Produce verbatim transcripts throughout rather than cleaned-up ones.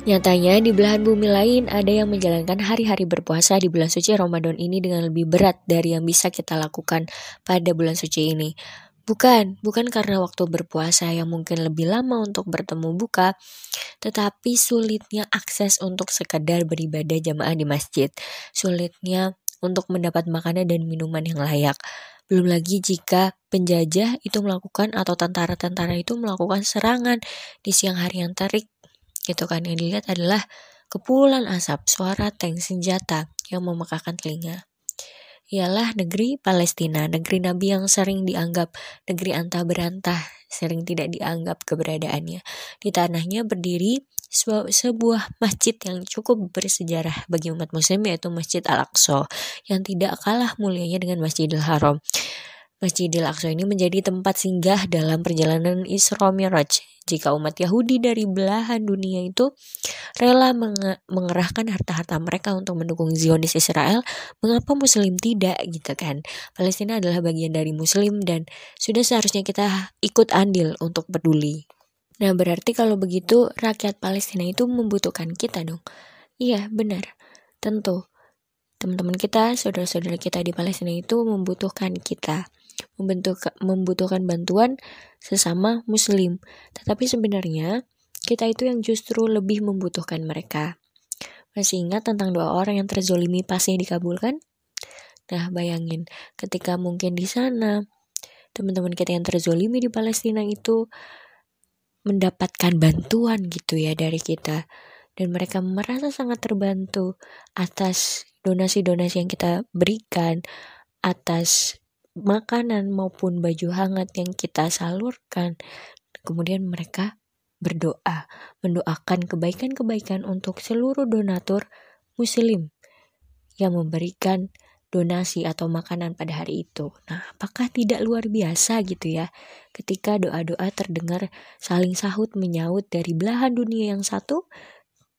Nyatanya di belahan bumi lain ada yang menjalankan hari-hari berpuasa di bulan suci Ramadan ini dengan lebih berat dari yang bisa kita lakukan pada bulan suci ini. Bukan, bukan karena waktu berpuasa yang mungkin lebih lama untuk bertemu buka, tetapi sulitnya akses untuk sekedar beribadah jamaah di masjid, sulitnya untuk mendapat makanan dan minuman yang layak. Belum lagi jika penjajah itu melakukan atau tentara-tentara itu melakukan serangan di siang hari yang terik. Gitu kan, yang dilihat adalah kepulan asap, suara tank senjata yang memekakkan telinga. Ialah negeri Palestina, negeri Nabi yang sering dianggap negeri antah berantah, sering tidak dianggap keberadaannya. Di tanahnya berdiri sebuah masjid yang cukup bersejarah bagi umat muslim, yaitu Masjid Al-Aqsa, yang tidak kalah mulianya dengan Masjidil Haram. Masjidil Aqsa ini menjadi tempat singgah dalam perjalanan Isra Mi'raj, jika umat Yahudi dari belahan dunia itu rela menge- mengerahkan harta-harta mereka untuk mendukung Zionis Israel, mengapa Muslim tidak, gitu kan? Palestina adalah bagian dari Muslim dan sudah seharusnya kita ikut andil untuk peduli. Nah, berarti kalau begitu rakyat Palestina itu membutuhkan kita dong. Iya, benar. Tentu. Teman-teman kita, saudara-saudara kita di Palestina itu membutuhkan kita. Membentuk, membutuhkan bantuan sesama Muslim. Tetapi sebenarnya kita itu yang justru lebih membutuhkan mereka. Masih ingat tentang dua orang yang terzolimi pasnya dikabulkan? Nah, bayangin ketika mungkin di sana teman-teman kita yang terzolimi di Palestina itu mendapatkan bantuan gitu ya dari kita, dan mereka merasa sangat terbantu atas donasi-donasi yang kita berikan, atas makanan maupun baju hangat yang kita salurkan. Kemudian mereka berdoa, mendoakan kebaikan-kebaikan untuk seluruh donatur muslim yang memberikan donasi atau makanan pada hari itu. Nah, apakah tidak luar biasa gitu ya ketika doa-doa terdengar saling sahut menyaut dari belahan dunia yang satu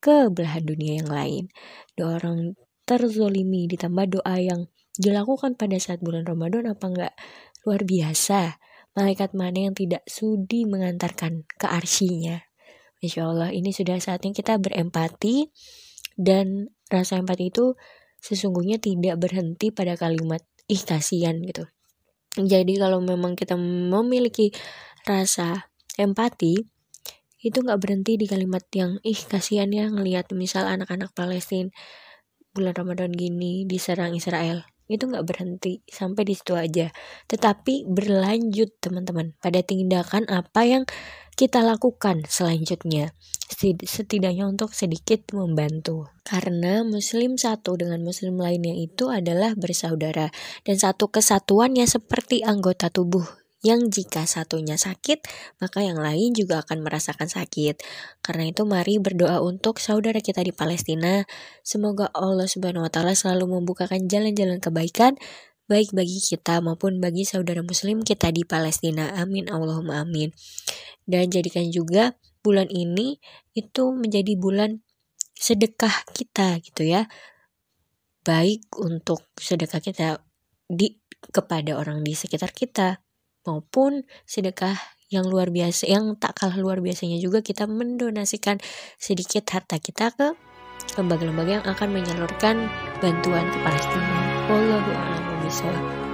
ke belahan dunia yang lain. Doa orang terzolimi ditambah doa yang dilakukan pada saat bulan Ramadan, apa enggak luar biasa? Malaikat mana yang tidak sudi mengantarkan ke arsy-Nya? Insya Allah ini sudah saatnya kita berempati, dan rasa empati itu sesungguhnya tidak berhenti pada kalimat ih kasihan gitu. Jadi kalau memang kita memiliki rasa empati, itu gak berhenti di kalimat yang ih kasihan ya ngelihat misal anak-anak Palestina bulan Ramadan gini diserang Israel. Itu gak berhenti sampai di situ aja, tetapi berlanjut teman-teman pada tindakan apa yang kita lakukan selanjutnya, setidaknya untuk sedikit membantu. Karena muslim satu dengan muslim lainnya itu adalah bersaudara, dan satu kesatuannya seperti anggota tubuh yang jika satunya sakit, maka yang lain juga akan merasakan sakit. Karena itu mari berdoa untuk saudara kita di Palestina. Semoga Allah subhanahu wa taala selalu membukakan jalan-jalan kebaikan, baik bagi kita maupun bagi saudara muslim kita di Palestina. Amin, Allahumma amin. Dan jadikan juga bulan ini itu menjadi bulan sedekah kita gitu ya. Baik untuk sedekah kita di kepada orang di sekitar kita, maupun sedekah yang luar biasa, yang tak kalah luar biasanya juga kita mendonasikan sedikit harta kita ke lembaga-lembaga yang akan menyalurkan bantuan ke Palestina. Wallahu a'lam bishawab.